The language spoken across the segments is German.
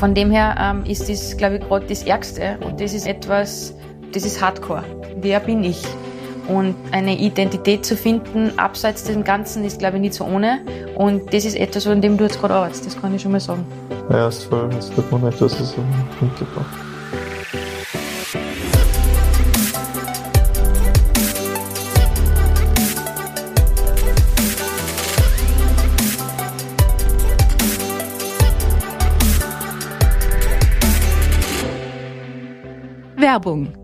Von dem her ist das, glaube ich, gerade das Ärgste. Und das ist etwas, das ist Hardcore. Wer bin ich? Und eine Identität zu finden, abseits des Ganzen, ist, glaube ich, nicht so ohne. Und das ist etwas, an dem du jetzt gerade arbeitest, das kann ich schon mal sagen. Ja, ist voll, das wird man nicht, dass es so mitgebracht. Werbung.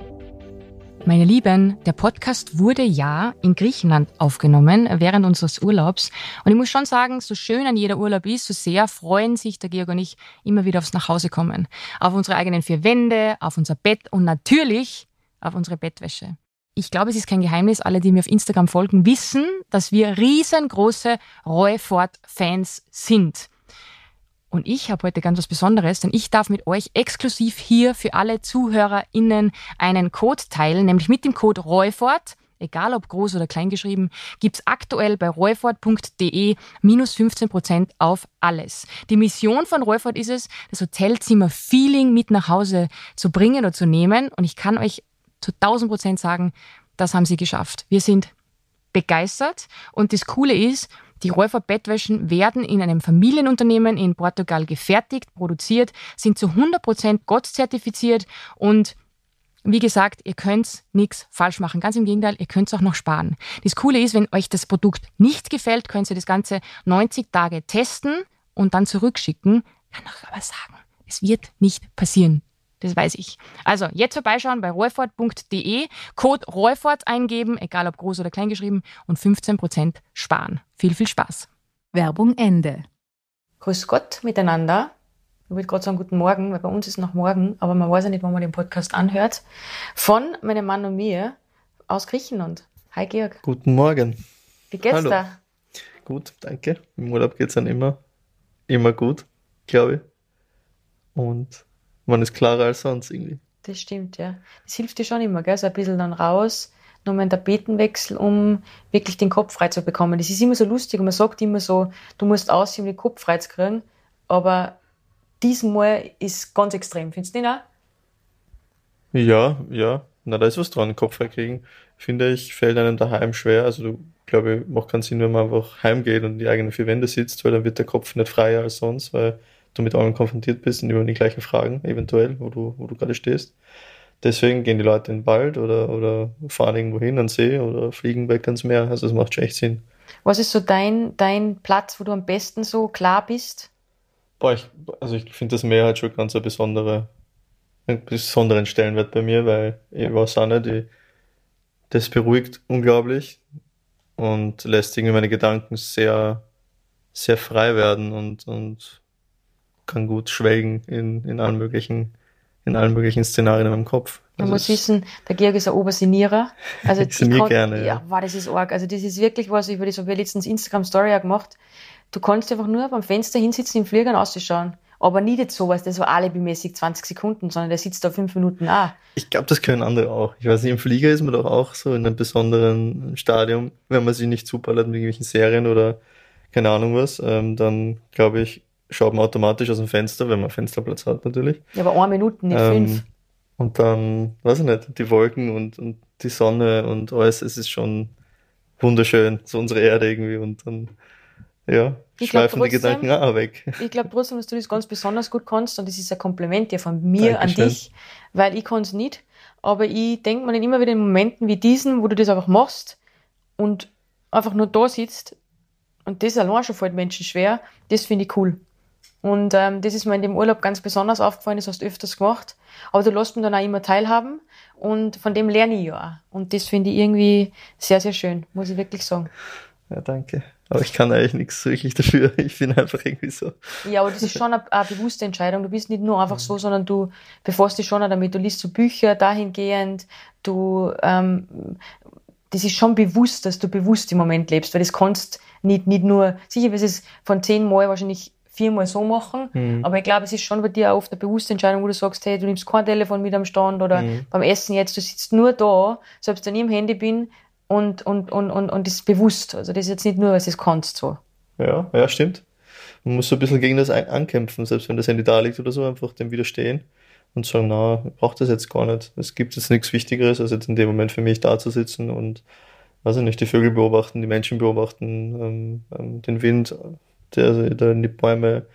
Meine Lieben, der Podcast wurde ja in Griechenland aufgenommen während unseres Urlaubs. Und ich muss schon sagen, so schön an jeder Urlaub ist, so sehr freuen sich der Georg und ich immer wieder aufs Nachhausekommen. Auf unsere eigenen vier Wände, auf unser Bett und natürlich auf unsere Bettwäsche. Ich glaube, es ist kein Geheimnis, alle, die mir auf Instagram folgen, wissen, dass wir riesengroße Roy Ford Fans sind. Und ich habe heute ganz was Besonderes, denn ich darf mit euch exklusiv hier für alle ZuhörerInnen einen Code teilen, nämlich mit dem Code REUFORT, egal ob groß oder klein geschrieben, gibt's aktuell bei rohefort.de -15% auf alles. Die Mission von Roy Ford ist es, das Hotelzimmer-Feeling mit nach Hause zu bringen oder zu nehmen. Und ich kann euch zu 1000% sagen, das haben sie geschafft. Wir sind begeistert und das Coole ist, die Roy Ford-Bettwäschen werden in einem Familienunternehmen in Portugal gefertigt, produziert, sind zu 100% GOTS zertifiziert und wie gesagt, ihr könnt nichts falsch machen. Ganz im Gegenteil, ihr könnt es auch noch sparen. Das Coole ist, wenn euch das Produkt nicht gefällt, könnt ihr das Ganze 90 Tage testen und dann zurückschicken. Kann doch aber sagen, es wird nicht passieren. Das weiß ich. Also jetzt vorbeischauen bei rohefort.de, Code REUFORT eingeben, egal ob groß oder klein geschrieben, und 15% sparen. Viel, viel Spaß. Werbung Ende. Grüß Gott miteinander. Ich würde gerade sagen, guten Morgen, weil bei uns ist noch morgen, aber man weiß ja nicht, wann man den Podcast anhört. Von meinem Mann und mir aus Griechenland. Hi Georg. Guten Morgen. Wie geht's Hallo. Da? Gut, danke. Im Urlaub geht's dann immer gut, glaube ich. Und man ist klarer als sonst irgendwie. Das stimmt, ja. Das hilft dir schon immer, gell? So ein bisschen dann raus, nochmal einen Tapetenwechsel, um wirklich den Kopf frei zu bekommen. Das ist immer so lustig und man sagt immer so, du musst aussehen, um den Kopf frei zu kriegen. Aber diesmal ist ganz extrem, findest du nicht auch? Ja. Na, da ist was dran, Kopf frei kriegen. Finde ich, fällt einem daheim schwer. Also du, glaube ich, macht keinen Sinn, wenn man einfach heimgeht und in die eigenen vier Wände sitzt, weil dann wird der Kopf nicht freier als sonst, weil du mit allem konfrontiert bist und immer die gleichen Fragen, eventuell, wo du gerade stehst. Deswegen gehen die Leute in den Wald oder fahren irgendwo hin an den See oder fliegen weg ans Meer. Also das macht schon echt Sinn. Was ist so dein Platz, wo du am besten so klar bist? Ich finde das Meer halt schon ganz einen besonderen Stellenwert bei mir, weil ich weiß auch nicht, das beruhigt unglaublich und lässt irgendwie meine Gedanken sehr, sehr frei werden und kann gut schwelgen in allen möglichen Szenarien in meinem Kopf. Man muss wissen, der Georg ist ein Obersinierer. Also ich sinniere gerne. Ja, wow, das ist arg. Also das ist wirklich was, ich habe letztens Instagram-Story auch gemacht. Du kannst einfach nur beim Fenster hinsitzen, im Flieger und auszuschauen. Aber nicht jetzt sowas, das war alibimäßig 20 Sekunden, sondern der sitzt da 5 Minuten auch. Ich glaube, das können andere auch. Ich weiß nicht, im Flieger ist man doch auch so in einem besonderen Stadium, wenn man sich nicht zuballert mit irgendwelchen Serien oder keine Ahnung was, dann glaube ich, schaut man automatisch aus dem Fenster, wenn man Fensterplatz hat natürlich. Ja, aber 1 Minute, nicht 5. Und dann, weiß ich nicht, die Wolken und die Sonne und alles, es ist schon wunderschön, so unsere Erde irgendwie und dann, ja, schweifen die Gedanken auch weg. Ich glaube trotzdem, dass du das ganz besonders gut kannst und das ist ein Kompliment ja von mir Dankeschön. An dich, weil ich kann es nicht, aber ich denke mir dann immer wieder in Momenten wie diesen, wo du das einfach machst und einfach nur da sitzt und das allein schon fällt Menschen schwer, das finde ich cool. Und das ist mir in dem Urlaub ganz besonders aufgefallen, das hast du öfters gemacht. Aber du lässt mich dann auch immer teilhaben und von dem lerne ich ja auch. Und das finde ich irgendwie sehr, sehr schön, muss ich wirklich sagen. Ja, danke. Aber ich kann eigentlich nichts wirklich dafür. Ich bin einfach irgendwie so. Ja, aber das ist schon eine bewusste Entscheidung. Du bist nicht nur einfach so, sondern du befasst dich schon auch damit. Du liest so Bücher dahingehend. Du, das ist schon bewusst, dass du bewusst im Moment lebst, weil das kannst nicht nur, sicher wirst du es von 10 Mal wahrscheinlich 4-mal so machen, aber ich glaube, es ist schon bei dir auch oft eine bewusste Entscheidung, wo du sagst, hey, du nimmst kein Telefon mit am Stand oder beim Essen jetzt, du sitzt nur da, selbst wenn ich im Handy bin und das ist bewusst, also das ist jetzt nicht nur, was du kannst so. Ja, stimmt. Man muss so ein bisschen gegen das ankämpfen, selbst wenn das Handy da liegt oder so, einfach dem widerstehen und sagen, na, ich brauche das jetzt gar nicht. Es gibt jetzt nichts Wichtigeres, als jetzt in dem Moment für mich da zu sitzen und, weiß ich nicht, die Vögel beobachten, die Menschen beobachten, den Wind, der in die Bäume,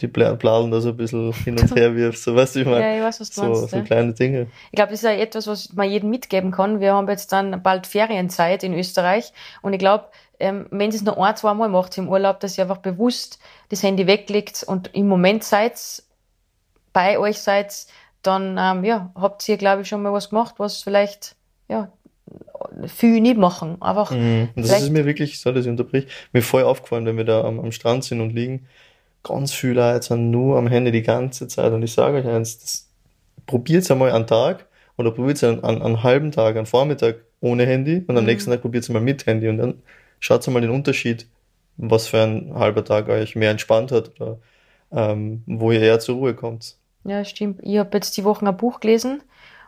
die Blasen da so ein bisschen hin und her wirft, so, weißt du, ich meine, ja, ich weiß, was du meinst, so kleine Dinge. Ich glaube, das ist ja etwas, was man jedem mitgeben kann. Wir haben jetzt dann bald Ferienzeit in Österreich und ich glaube, wenn ihr es noch ein, zwei Mal macht im Urlaub, dass ihr einfach bewusst das Handy weglegt und im Moment seid, bei euch seid, dann ja, habt ihr, glaube ich, schon mal was gemacht, was vielleicht ja viel nicht machen. Einfach das ist mir wirklich, so, dass ich unterbrich, mir voll aufgefallen, wenn wir da am Strand sind und liegen, ganz viele Leute sind nur am Handy die ganze Zeit. Und ich sage euch eins, probiert es einmal einen Tag oder probiert es einen halben Tag, einen Vormittag ohne Handy und am nächsten Tag probiert es mal mit Handy. Und dann schaut mal den Unterschied, was für ein halber Tag euch mehr entspannt hat oder wo ihr eher zur Ruhe kommt. Ja, stimmt. Ich habe jetzt die Woche ein Buch gelesen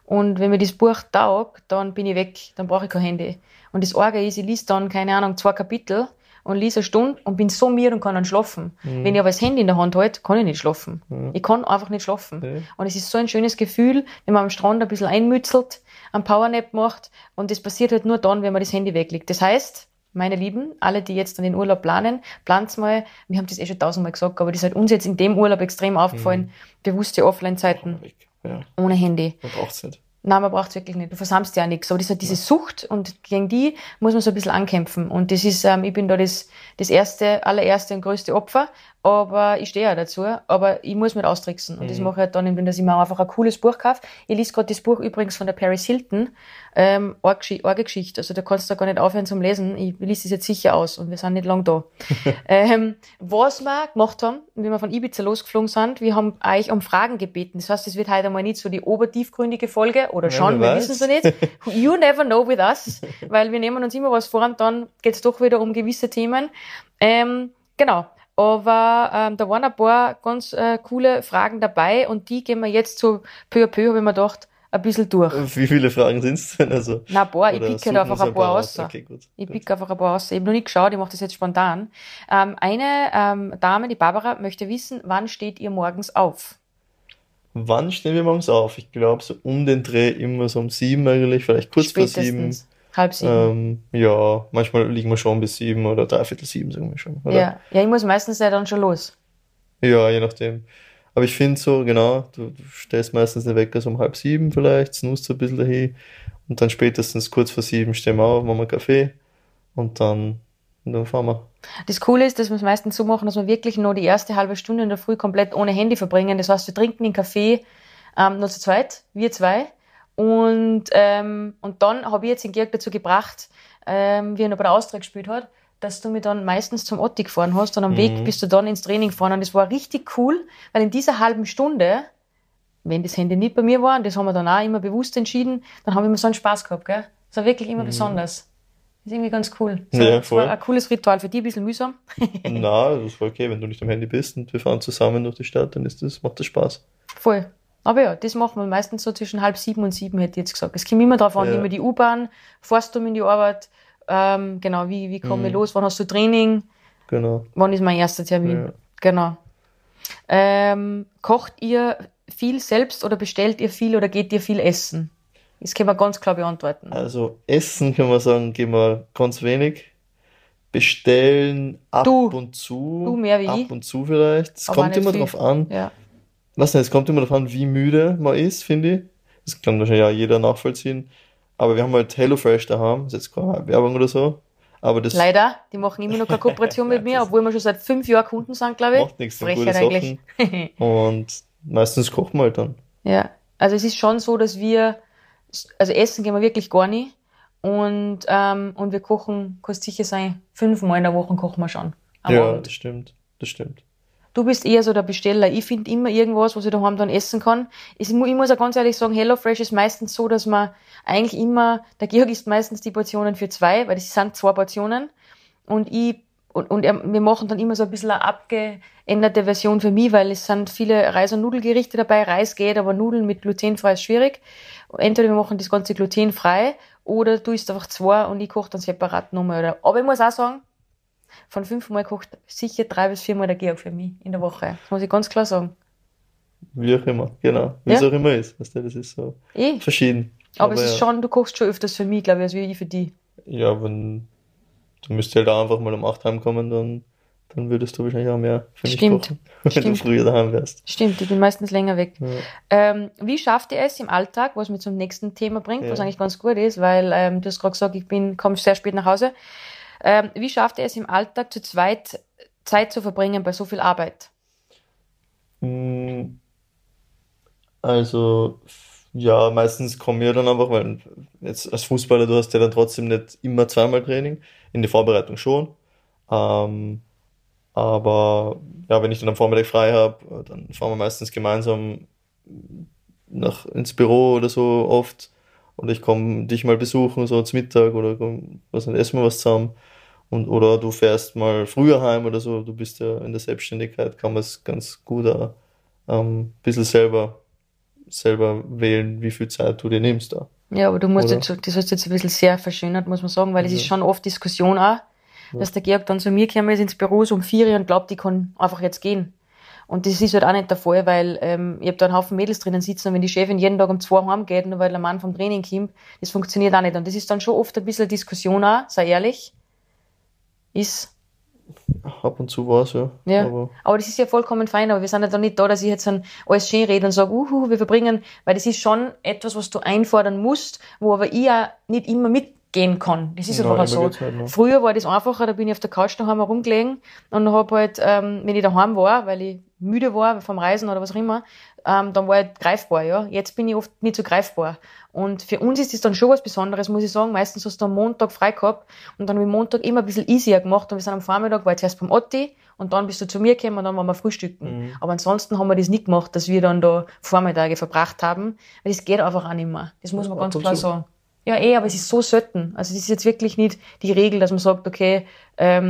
und wenn mir das Buch taugt, dann bin ich weg, dann brauche ich kein Handy. Und das Arge ist, ich lese dann, keine Ahnung, 2 Kapitel und lese eine Stunde und bin so müde und kann dann schlafen. Wenn ich aber das Handy in der Hand halte, kann ich nicht schlafen. Ich kann einfach nicht schlafen. Und es ist so ein schönes Gefühl, wenn man am Strand ein bisschen einmützelt, einen Powernap macht und das passiert halt nur dann, wenn man das Handy weglegt. Das heißt, meine Lieben, alle, die jetzt an den Urlaub planen, plant's mal. Wir haben das schon 1000-mal gesagt, aber das hat uns jetzt in dem Urlaub extrem aufgefallen. Bewusste Offline-Zeiten ohne Handy. Man braucht's nicht. Nein, man braucht es wirklich nicht. Du versammst ja auch nichts. Aber das hat diese Sucht und gegen die muss man so ein bisschen ankämpfen. Und das ist, ich bin da das allererste und größte Opfer, aber ich stehe ja dazu. Aber ich muss mit austricksen. Und das mache ich halt dann, wenn ich mir einfach ein cooles Buch kaufe. Ich lese gerade das Buch übrigens von der Paris Hilton, Orge-Geschichte. Also da kannst du gar nicht aufhören zum Lesen. Ich lese das jetzt sicher aus und wir sind nicht lang da. Was wir gemacht haben, wenn wir von Ibiza losgeflogen sind, wir haben euch um Fragen gebeten. Das heißt, es wird heute mal nicht so die obertiefgründige Folge, oder schon, wir wissen es nicht. You never know with us, weil wir nehmen uns immer was vor und dann geht es doch wieder um gewisse Themen. Genau, aber da waren ein paar ganz coole Fragen dabei und die gehen wir jetzt so peu à peu, habe ich mir gedacht, ein bisschen durch. Wie viele Fragen sind es denn? Also, na, ein paar, ich picke halt einfach ein paar raus. Okay, gut. Ich picke einfach ein paar raus. Ich habe noch nicht geschaut, ich mache das jetzt spontan. Eine Dame, die Barbara, möchte wissen, wann steht ihr morgens auf? Wann stehen wir morgens auf? Ich glaube, so um den Dreh immer so um 7 eigentlich, vielleicht kurz vor 7. Halb 7. Ja, manchmal liegen wir schon bis 7 oder 3/4 7, sagen wir schon. Oder? Ja, ich muss meistens ja dann schon los. Ja, je nachdem. Aber ich finde so, genau, du stellst meistens den Wecker so um 6:30 vielleicht, snoost so ein bisschen dahin und dann spätestens kurz vor 7 stehen wir auf, machen einen Kaffee und dann fahren wir. Das Coole ist, dass wir es meistens so machen, dass wir wirklich nur die erste halbe Stunde in der Früh komplett ohne Handy verbringen. Das heißt, wir trinken den Kaffee nur zu zweit, wir zwei. Und dann habe ich jetzt den Georg dazu gebracht, wie er noch bei der Austria gespielt hat, dass du mich dann meistens zum Otti gefahren hast und am Weg bist du dann ins Training gefahren. Und das war richtig cool, weil in dieser halben Stunde, wenn das Handy nicht bei mir war, und das haben wir dann auch immer bewusst entschieden, dann haben wir immer so einen Spaß gehabt. Gell? Das war wirklich immer besonders. Das ist irgendwie ganz cool. So, ja, das war ein cooles Ritual. Für dich ein bisschen mühsam. Nein, das war okay. Wenn du nicht am Handy bist und wir fahren zusammen durch die Stadt, dann macht das Spaß. Voll. Aber ja, das machen wir meistens so zwischen 6:30 und 7, hätte ich jetzt gesagt. Es kommt immer darauf an, wie immer die U-Bahn, fährst du in die Arbeit, genau, wie komme ich los, wann hast du Training, genau, wann ist mein erster Termin. Ja. Genau. Kocht ihr viel selbst oder bestellt ihr viel oder geht ihr viel essen? Das können wir ganz klar beantworten. Also essen, kann man sagen, gehen wir ganz wenig. Bestellen ab und zu. Du mehr wie ab ich. Und zu vielleicht. Es kommt immer drauf an. Ja. Was denn, es kommt immer drauf an, wie müde man ist, finde ich. Das kann wahrscheinlich ja jeder nachvollziehen. Aber wir haben halt HelloFresh daheim. Das ist jetzt keine Werbung oder so. Aber das leider, die machen immer noch keine Kooperation mit mir, obwohl wir schon seit 5 Jahren Kunden sind, glaube ich. Macht nichts, so gute Sachen. Und meistens kochen wir halt dann. Ja, also es ist schon so, dass wir... Also essen gehen wir wirklich gar nicht und wir kochen, kannst sicher sein, 5-mal in der Woche kochen wir schon. Am Abend. Das stimmt. Du bist eher so der Besteller. Ich finde immer irgendwas, was ich daheim dann essen kann. Ich muss auch ganz ehrlich sagen, HelloFresh ist meistens so, dass man eigentlich immer, der Georg isst meistens die Portionen für 2, weil das sind 2 Portionen und wir machen dann immer so ein bisschen eine abgeänderte Version für mich, weil es sind viele Reis- und Nudelgerichte dabei. Reis geht, aber Nudeln mit glutenfrei ist schwierig. Entweder wir machen das Ganze glutenfrei oder du isst einfach 2 und ich koche dann separat nochmal. Aber ich muss auch sagen, von 5 Mal kocht sicher 3 bis 4 Mal der Georg für mich in der Woche. Das muss ich ganz klar sagen. Wie auch immer, genau. Wie es auch immer ist. Weißt du, das ist so verschieden. Aber es ist schon, du kochst schon öfters für mich, glaube ich, als ich für dich. Ja, wenn du müsstest halt auch einfach mal um 8 heimkommen, dann würdest du wahrscheinlich auch mehr für mich kochen, wenn du früher daheim wärst. Stimmt, ich bin meistens länger weg. Ja. Wie schafft ihr es im Alltag, was mich zum nächsten Thema bringt, was eigentlich ganz gut ist, weil du hast gerade gesagt, ich komme sehr spät nach Hause. Wie schafft ihr es im Alltag, zu zweit Zeit zu verbringen bei so viel Arbeit? Also, ja, meistens kommen wir dann einfach, weil jetzt als Fußballer, du hast ja dann trotzdem nicht immer 2-mal Training, in der Vorbereitung schon. Aber ja, wenn ich dann am Vormittag frei habe, dann fahren wir meistens gemeinsam ins Büro oder so oft. Und ich komme dich mal besuchen, so zum Mittag oder essen wir was zusammen. Oder du fährst mal früher heim oder so. Du bist ja in der Selbstständigkeit, kann man es ganz gut auch ein bisschen selber wählen, wie viel Zeit du dir nimmst da. Ja, aber du musst jetzt, das hast jetzt ein bisschen sehr verschönert, muss man sagen, weil es ist schon oft Diskussion auch. Dass der Georg dann zu mir gekommen ist ins Büro so um 4 Uhr und glaubt, ich kann einfach jetzt gehen. Und das ist halt auch nicht der Fall, weil ich habe da einen Haufen Mädels drinnen sitzen und wenn die Chefin jeden Tag um 2 heimgeht, nur weil der Mann vom Training kommt, das funktioniert auch nicht. Und das ist dann schon oft ein bisschen eine Diskussion auch, sei ehrlich. Ist. Ab und zu war es, ja. Aber das ist ja vollkommen fein, aber wir sind ja dann nicht da, dass ich jetzt dann alles schön rede und sage, wir verbringen, weil das ist schon etwas, was du einfordern musst, wo aber ich ja nicht immer mitgehen kann. Das ist einfach so. Früher war das einfacher, da bin ich auf der Couch daheim herumgelegen und habe halt, wenn ich daheim war, weil ich müde war vom Reisen oder was auch immer, dann war ich greifbar. Ja? Jetzt bin ich oft nicht so greifbar. Und für uns ist das dann schon was Besonderes, muss ich sagen. Meistens hast du am Montag frei gehabt und dann habe ich Montag immer ein bisschen easier gemacht und wir sind am Vormittag, war ich zuerst beim Otti und dann bist du zu mir gekommen und dann waren wir frühstücken. Aber ansonsten haben wir das nicht gemacht, dass wir dann da Vormittage verbracht haben, weil das geht einfach auch nicht mehr. Das muss man ganz klar sagen. Ja, aber es ist so selten. Also das ist jetzt wirklich nicht die Regel, dass man sagt, okay, wir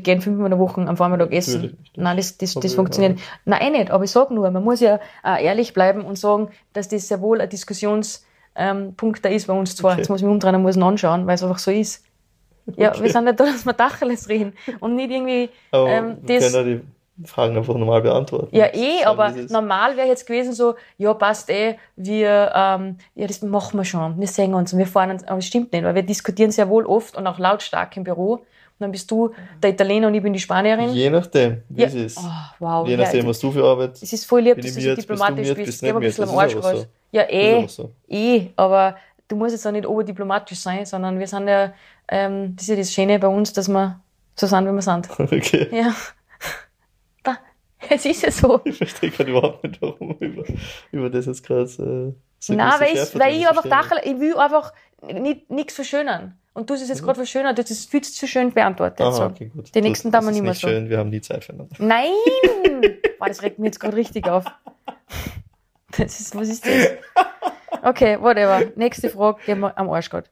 gehen 5 Mal in der Woche am Vormittag essen. Natürlich. Nein, das funktioniert nicht. Nein, nicht, aber ich sage nur, man muss ja ehrlich bleiben und sagen, dass das sehr wohl ein Diskussionspunkt da ist bei uns zwar. Okay. Jetzt muss ich mich umdrehen und muss ihn anschauen, weil es einfach so ist. Ja, okay. Wir sind nicht da, dass wir Dacheles reden und nicht irgendwie aber wir das... können ja die Fragen einfach normal beantworten. Ja, aber normal wäre jetzt gewesen so, ja, passt wir, das machen wir schon, wir sehen uns und wir fahren uns, aber das stimmt nicht, weil wir diskutieren sehr wohl oft und auch lautstark im Büro. Und dann bist du der Italiener und ich bin die Spanierin. Je nachdem, wie es ist. Oh, wow. Je nachdem, was du für Arbeit. Es ist voll lieb, dass du so diplomatisch bist. Ich habe ein bisschen am Arsch raus. Ja, aber du musst jetzt auch nicht oberdiplomatisch sein, sondern wir sind ja, das ist ja das Schöne bei uns, dass wir so sind, wie wir sind. Okay. Ja. Da, es ist ja so. Ich verstehe gerade überhaupt nicht, warum über das jetzt gerade so. Nein, weil ich einfach dachte, ich will einfach nichts verschönern. Und du hast es jetzt gerade verschönert, du hast es viel zu schön beantwortet. Aha, so. Okay, gut. Den nächsten Tag mal nicht mehr so. Schön, wir haben nie Zeit füreinander. Nein! Boah, das regt mich jetzt gerade richtig auf. Was ist das? Okay, whatever. Nächste Frage, gehen wir am Arsch gerade.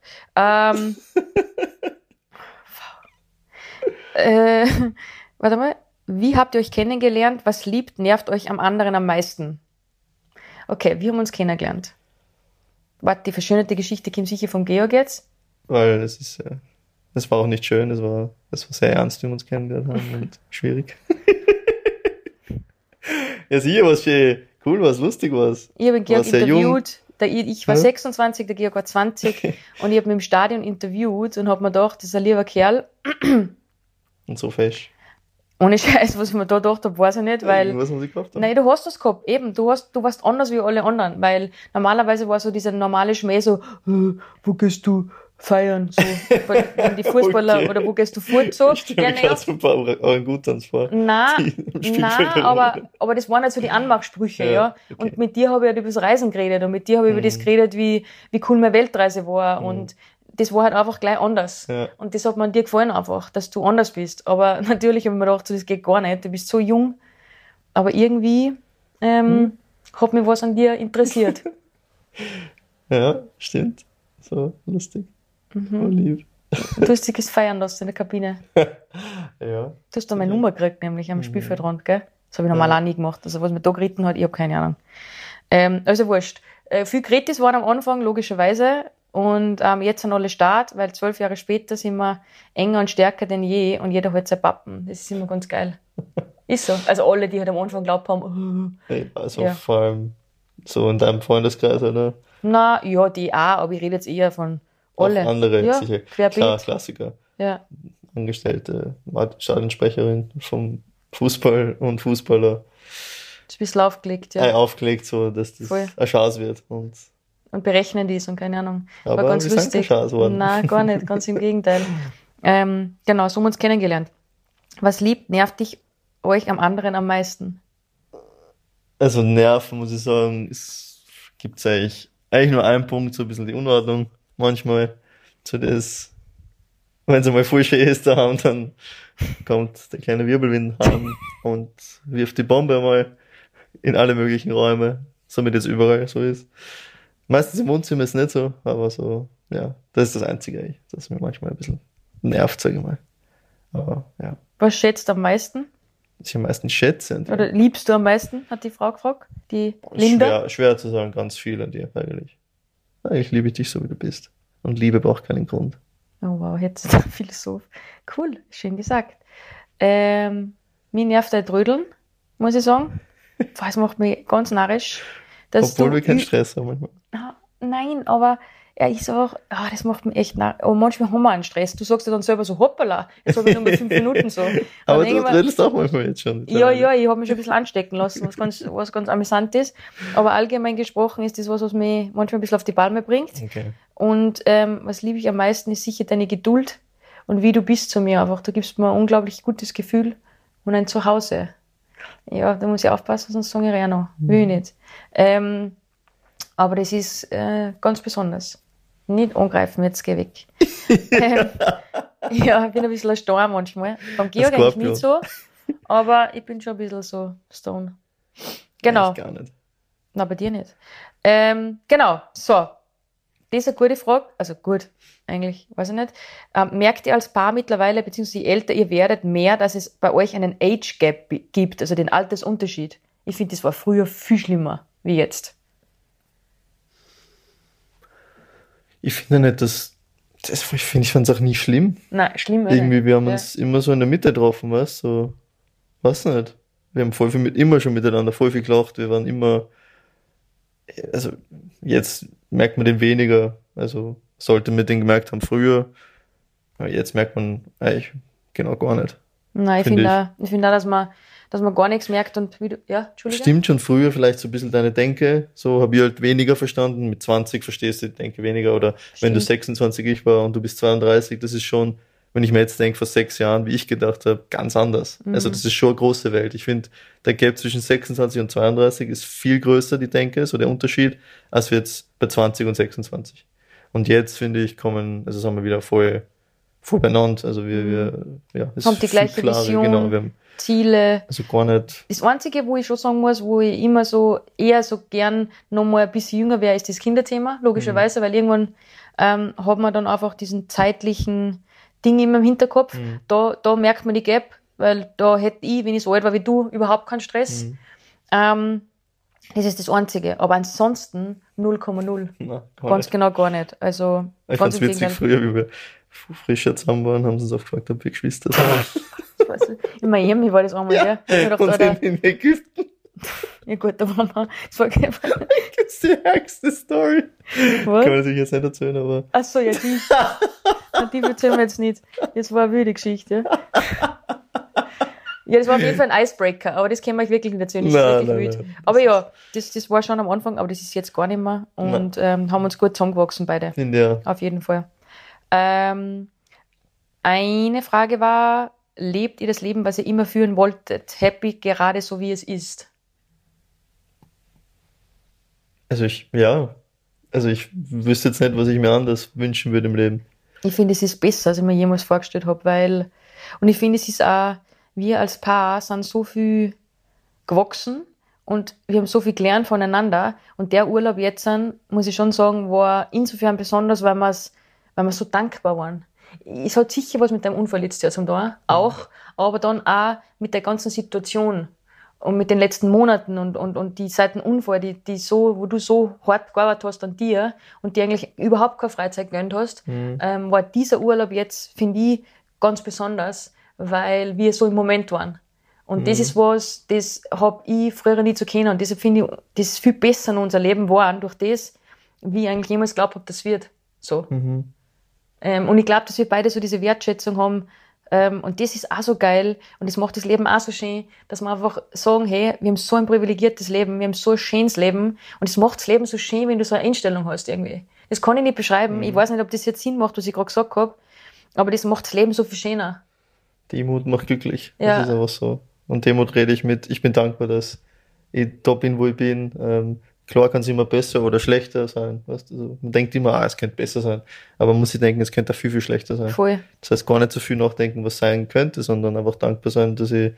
Warte mal. Wie habt ihr euch kennengelernt? Was nervt euch am anderen am meisten? Okay, wir haben uns kennengelernt. Warte, die verschönerte Geschichte kommt sicher vom Georg jetzt. Weil das war auch nicht schön, das war sehr ernst, wie wir uns kennengelernt haben und schwierig. Ja, sicher was schön, cool was, lustig was. Ich habe den Georg interviewt, ich war 26, der Georg war 20 und ich habe mich im Stadion interviewt und habe mir gedacht, das ist ein lieber Kerl. Und so fesch. Ohne Scheiß, was ich mir da gedacht habe, weiß ich nicht, weil... Was haben sie gehabt? Nein, du hast das gehabt, eben. Du warst anders wie alle anderen, weil normalerweise war so dieser normale Schmäh so, wo gehst du feiern, so, wenn die Fußballer, okay. Oder wo gehst du fort, so. Ich stelle mir gerade so ein paar Orangutans vor. Nein, aber das waren halt so die Anmachsprüche, ja. Okay. Und mit dir habe ich halt über das Reisen geredet und mit dir habe ich über das geredet, wie cool meine Weltreise war und das war halt einfach gleich anders. Ja. Und das hat mir an dir gefallen einfach, dass du anders bist. Aber natürlich habe ich mir gedacht, so, das geht gar nicht, du bist so jung. Aber irgendwie hat mich was an dir interessiert. Ja, stimmt. So lustig. Oh, lieb. Du hast dich feiern lassen in der Kabine. Ja. Du hast da meine Nummer gekriegt, nämlich am Spielfeldrand, gell? Das habe ich normal auch nie gemacht. Also was mir da geritten hat, ich habe keine Ahnung. Also wurscht. Viel Gretis waren am Anfang, logischerweise. Und jetzt ein neuer Start, weil 12 Jahre später sind wir enger und stärker denn je und jeder hält seine Pappen. Das ist immer ganz geil. Ist so. Also alle, die halt am Anfang geglaubt haben. Vor allem so in deinem Freundeskreis, oder? Na, ja, die auch, aber ich rede jetzt eher von alle. Auch andere, ja, sicher. Querbeet. Klar, Klassiker. Ja. Angestellte, Stadionsprecherin vom Fußball und Fußballer. Das ist ein bisschen aufgelegt, ja. Aufgelegt, so, dass das eine Chance wird. Und berechnen die ist und keine Ahnung. Aber war ganz lustig. Nein, gar nicht, ganz im Gegenteil. Genau, so haben wir uns kennengelernt. Was nervt dich euch am anderen am meisten? Also nerven, muss ich sagen, es gibt eigentlich nur einen Punkt, so ein bisschen die Unordnung manchmal. So das, wenn es einmal voll schön ist daheim, dann kommt der kleine Wirbelwind heim und wirft die Bombe einmal in alle möglichen Räume, somit es überall so ist. Meistens im Wohnzimmer ist es nicht so, aber so, ja, das ist das Einzige, das mir manchmal ein bisschen nervt, sage ich mal. Aber, ja. Was schätzt du am meisten? Was ich am meisten schätze? Oder liebst du am meisten, hat die Frau gefragt, die Linda? Schwer zu sagen, ganz viel an dir eigentlich. Eigentlich liebe ich dich so, wie du bist. Und Liebe braucht keinen Grund. Oh wow, jetzt ist der Philosoph. Cool, schön gesagt. Mir nervt dein Trödeln, muss ich sagen. Das macht mich ganz narrisch. Obwohl wir keinen Stress haben manchmal. Nein, aber ja, ich sage, das macht mich echt narrisch. Aber manchmal haben wir einen Stress. Du sagst dir dann selber so, hoppala, jetzt habe ich nur mal 5 Minuten so. Aber du redest auch manchmal jetzt schon. Ja, ich habe mich schon ein bisschen anstecken lassen, was ganz amüsant ist. Aber allgemein gesprochen ist das was mich manchmal ein bisschen auf die Palme bringt. Okay. Und was liebe ich am meisten, ist sicher deine Geduld und wie du bist zu mir einfach. Du gibst mir ein unglaublich gutes Gefühl und ein Zuhause. Ja, da muss ich aufpassen, sonst sage ich ja noch. Will ich nicht. Aber das ist ganz besonders. Nicht angreifen, jetzt geh weg. Ich bin ein bisschen ein Star manchmal. Beim Georg eigentlich nicht so, aber ich bin schon ein bisschen so Stone. Genau. Nein, gar nicht. Nein, bei dir nicht. Genau, so. Das ist eine gute Frage. Also gut, eigentlich, weiß ich nicht. Merkt ihr als Paar mittlerweile, beziehungsweise je älter ihr werdet, mehr, dass es bei euch einen Age Gap gibt, also den Altersunterschied? Ich finde, das war früher viel schlimmer wie jetzt. Ich finde nicht, ich fand es auch nie schlimm. Nein, schlimm irgendwie, nicht. Wir haben uns immer so in der Mitte getroffen, weißt du? So, weiß nicht. Wir haben immer schon miteinander voll viel gelacht. Wir waren immer, also jetzt merkt man den weniger. Also sollte man den gemerkt haben früher. Aber jetzt merkt man eigentlich genau gar nicht. Nein, ich finde auch, dass man gar nichts merkt und wieder, ja, Entschuldigung. Stimmt schon früher vielleicht so ein bisschen deine Denke, so habe ich halt weniger verstanden, mit 20 verstehst du die Denke weniger oder stimmt. Wenn du 26 ich war und du bist 32, das ist schon, wenn ich mir jetzt denke, vor 6 Jahren, wie ich gedacht habe, ganz anders. Mhm. Also das ist schon eine große Welt. Ich finde, der Gap zwischen 26 und 32 ist viel größer, die Denke, so der Unterschied, als jetzt bei 20 und 26. Und jetzt, finde ich, sind wir wieder voll benannt, also wir ist kommt die gleiche klarer, Vision, genau, wir haben Ziele. Also gar nicht. Das Einzige, wo ich schon sagen muss, wo ich immer so eher so gern nochmal ein bisschen jünger wäre, ist das Kinderthema, logischerweise, weil irgendwann hat man dann einfach diesen zeitlichen Ding immer im Hinterkopf. Mhm. Da merkt man die Gap, weil da hätte ich, wenn ich so alt war wie du, überhaupt keinen Stress. Mhm. Das ist das Einzige, aber ansonsten 0,0. Nein, ganz nicht. Genau gar nicht. Also, ich fand es witzig, früher, wie wir frischer zusammen waren, haben sie uns auch gefragt, ob wir Geschwister sind. In Miami war das einmal, ja. Ja. Und in Ägypten. Ja gut, da waren wir. Das war das ist die ärgste Story. Was? Kann man natürlich jetzt nicht erzählen, aber... Ach so, ja, die erzählen wir jetzt nicht. Das war eine wilde Geschichte. Ja, das war auf jeden Fall ein Icebreaker, aber das können wir euch wirklich nicht erzählen. Das ist wirklich wild. Aber ja, das war schon am Anfang, aber das ist jetzt gar nicht mehr. Und haben uns gut zusammengewachsen beide. Ja. Auf jeden Fall. Eine Frage war, lebt ihr das Leben, was ihr immer führen wolltet? Happy, gerade so wie es ist? Also ich wüsste jetzt nicht, was ich mir anders wünschen würde im Leben. Ich finde, es ist besser, als ich mir jemals vorgestellt habe, weil, und ich finde, es ist auch, wir als Paar sind so viel gewachsen und wir haben so viel gelernt voneinander. Und der Urlaub jetzt, muss ich schon sagen, war insofern besonders, weil wir so dankbar waren. Es hat sicher was mit deinem Unfall letztes Jahr zum tun, auch, aber dann auch mit der ganzen Situation. und mit den letzten Monaten und die Seiten unvorher, die so, wo du so hart gearbeitet hast an dir und dir eigentlich überhaupt keine Freizeit gegönnt hast, war dieser Urlaub jetzt, finde ich, ganz besonders, weil wir so im Moment waren. Und das ist was, das habe ich früher nie zu kennen. Und deshalb finde ich, das ist viel besser in unser Leben geworden durch das, wie ich eigentlich jemals geglaubt habe, das wird. So. Und ich glaube, dass wir beide so diese Wertschätzung haben. Und das ist auch so geil. Und das macht das Leben auch so schön, dass wir einfach sagen, hey, wir haben so ein privilegiertes Leben, wir haben so ein schönes Leben. Und das macht das Leben so schön, wenn du so eine Einstellung hast irgendwie. Das kann ich nicht beschreiben. Ich weiß nicht, ob das jetzt Sinn macht, was ich gerade gesagt habe. Aber das macht das Leben so viel schöner. Demut macht glücklich. Ja. Das ist einfach so. Und Demut rede ich mit, ich bin dankbar, dass ich da bin, wo ich bin. Klar kann es immer besser oder schlechter sein. Weißt du? Also man denkt immer, es könnte besser sein. Aber man muss sich denken, es könnte auch viel, viel schlechter sein. Voll. Das heißt, gar nicht so viel nachdenken, was sein könnte, sondern einfach dankbar sein, dass ich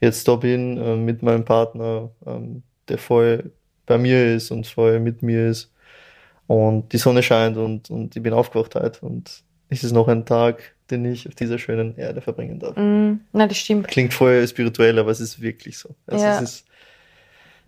jetzt da bin mit meinem Partner, der voll bei mir ist und voll mit mir ist. Und die Sonne scheint und ich bin aufgewacht heute. Und es ist noch ein Tag, den ich auf dieser schönen Erde verbringen darf. Na, das stimmt. Klingt voll spirituell, aber es ist wirklich so. Also ja.